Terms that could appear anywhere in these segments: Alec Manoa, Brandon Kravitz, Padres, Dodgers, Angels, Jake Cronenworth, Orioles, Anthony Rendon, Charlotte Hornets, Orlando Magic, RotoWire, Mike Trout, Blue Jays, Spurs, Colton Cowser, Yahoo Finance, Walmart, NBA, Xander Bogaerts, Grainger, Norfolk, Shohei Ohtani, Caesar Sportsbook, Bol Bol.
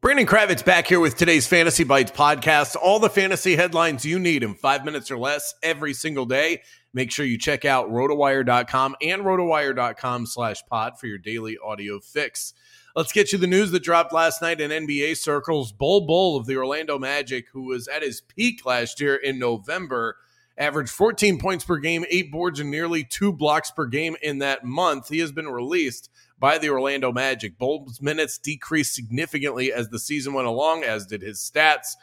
Brandon Kravitz back here with today's Fantasy Bites podcast. All the fantasy headlines you need in 5 minutes or less every single day. Make sure you check out RotoWire.com and RotoWire.com/pod for your daily audio fix. Let's get you the news that dropped last night in NBA circles. Bol Bol of the Orlando Magic, who was at his peak last year in November, averaged 14 points per game, 8 boards, and nearly 2 blocks per game in that month. He has been released by the Orlando Magic. Bol's minutes decreased significantly as the season went along, as did his stats.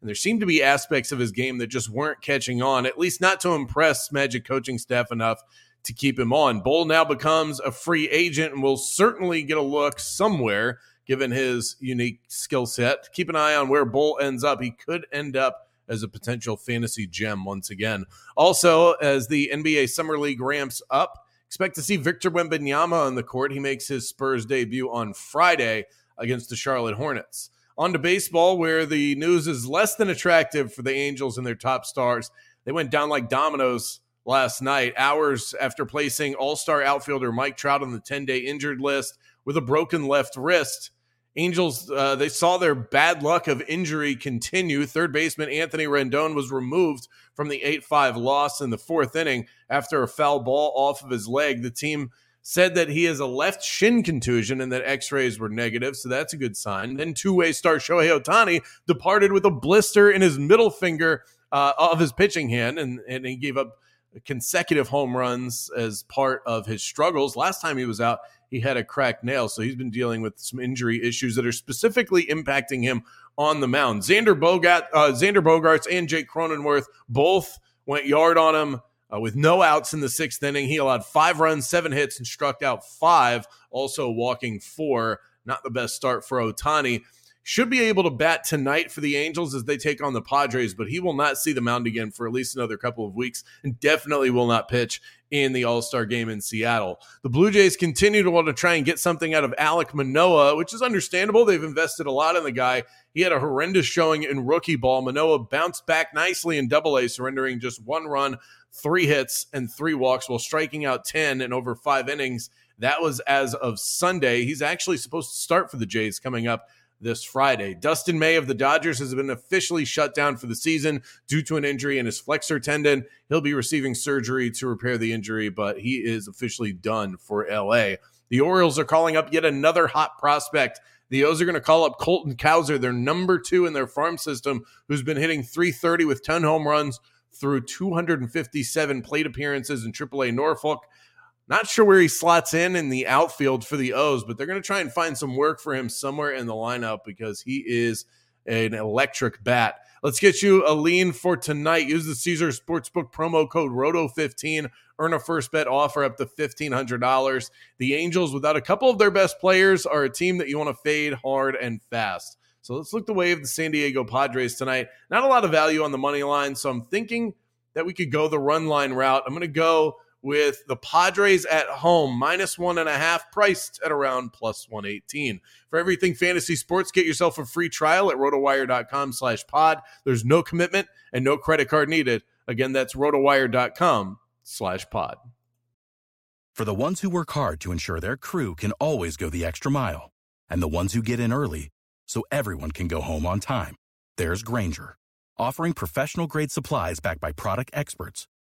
And there seemed to be aspects of his game that just weren't catching on, at least not to impress Magic coaching staff enough to keep him on. Bol now becomes a free agent and will certainly get a look somewhere, given his unique skill set. Keep an eye on where Bol ends up. He could end up as a potential fantasy gem once again. Also, as the NBA Summer League ramps up, expect to see Victor Wembanyama on the court. He makes his Spurs debut on Friday against the Charlotte Hornets. On to baseball, where the news is less than attractive for the Angels and their top stars. They went down like dominoes last night, hours after placing all-star outfielder Mike Trout on the 10-day injured list with a broken left wrist. Angels, they saw their bad luck of injury continue. Third baseman Anthony Rendon was removed from the 8-5 loss in the fourth inning after a foul ball off of his leg. The team said that he has a left shin contusion and that x-rays were negative, so that's a good sign. Then two-way star Shohei Ohtani departed with a blister in his middle finger of his pitching hand, and he gave up consecutive home runs as part of his struggles. Last time he was out, he had a cracked nail, so he's been dealing with some injury issues that are specifically impacting him on the mound. Xander Bogaerts and Jake Cronenworth both went yard on him with no outs in the sixth inning. He allowed 5 runs, 7 hits, and struck out 5, also walking 4. Not the best start for Ohtani. Should be able to bat tonight for the Angels as they take on the Padres, but he will not see the mound again for at least another couple of weeks and definitely will not pitch in the All-Star game in Seattle. The Blue Jays continue to want to try and get something out of Alec Manoa, which is understandable. They've invested a lot in the guy. He had a horrendous showing in rookie ball. Manoa bounced back nicely in Double-A, surrendering just 1 run, 3 hits, and 3 walks while striking out 10 in over 5 innings. That was as of Sunday. He's actually supposed to start for the Jays coming up this Friday. Dustin May of the Dodgers has been officially shut down for the season due to an injury in his flexor tendon. He'll be receiving surgery to repair the injury, but he is officially done for LA. The Orioles are calling up yet another hot prospect. The O's are going to call up Colton Cowser, their number 2 in their farm system, who's been hitting .330 with 10 home runs through 257 plate appearances in AAA Norfolk. Not sure where he slots in the outfield for the O's, but they're going to try and find some work for him somewhere in the lineup because he is an electric bat. Let's get you a lean for tonight. Use the Caesar Sportsbook promo code ROTO15. Earn a first bet offer up to $1,500. The Angels, without a couple of their best players, are a team that you want to fade hard and fast. So let's look the way of the San Diego Padres tonight. Not a lot of value on the money line, so I'm thinking that we could go the run line route. I'm going to go with the Padres at home, -1.5, priced at around +118. For everything fantasy sports, get yourself a free trial at rotowire.com/pod. There's no commitment and no credit card needed. Again, that's rotowire.com/pod. For the ones who work hard to ensure their crew can always go the extra mile, and the ones who get in early so everyone can go home on time, there's Grainger, offering professional-grade supplies backed by product experts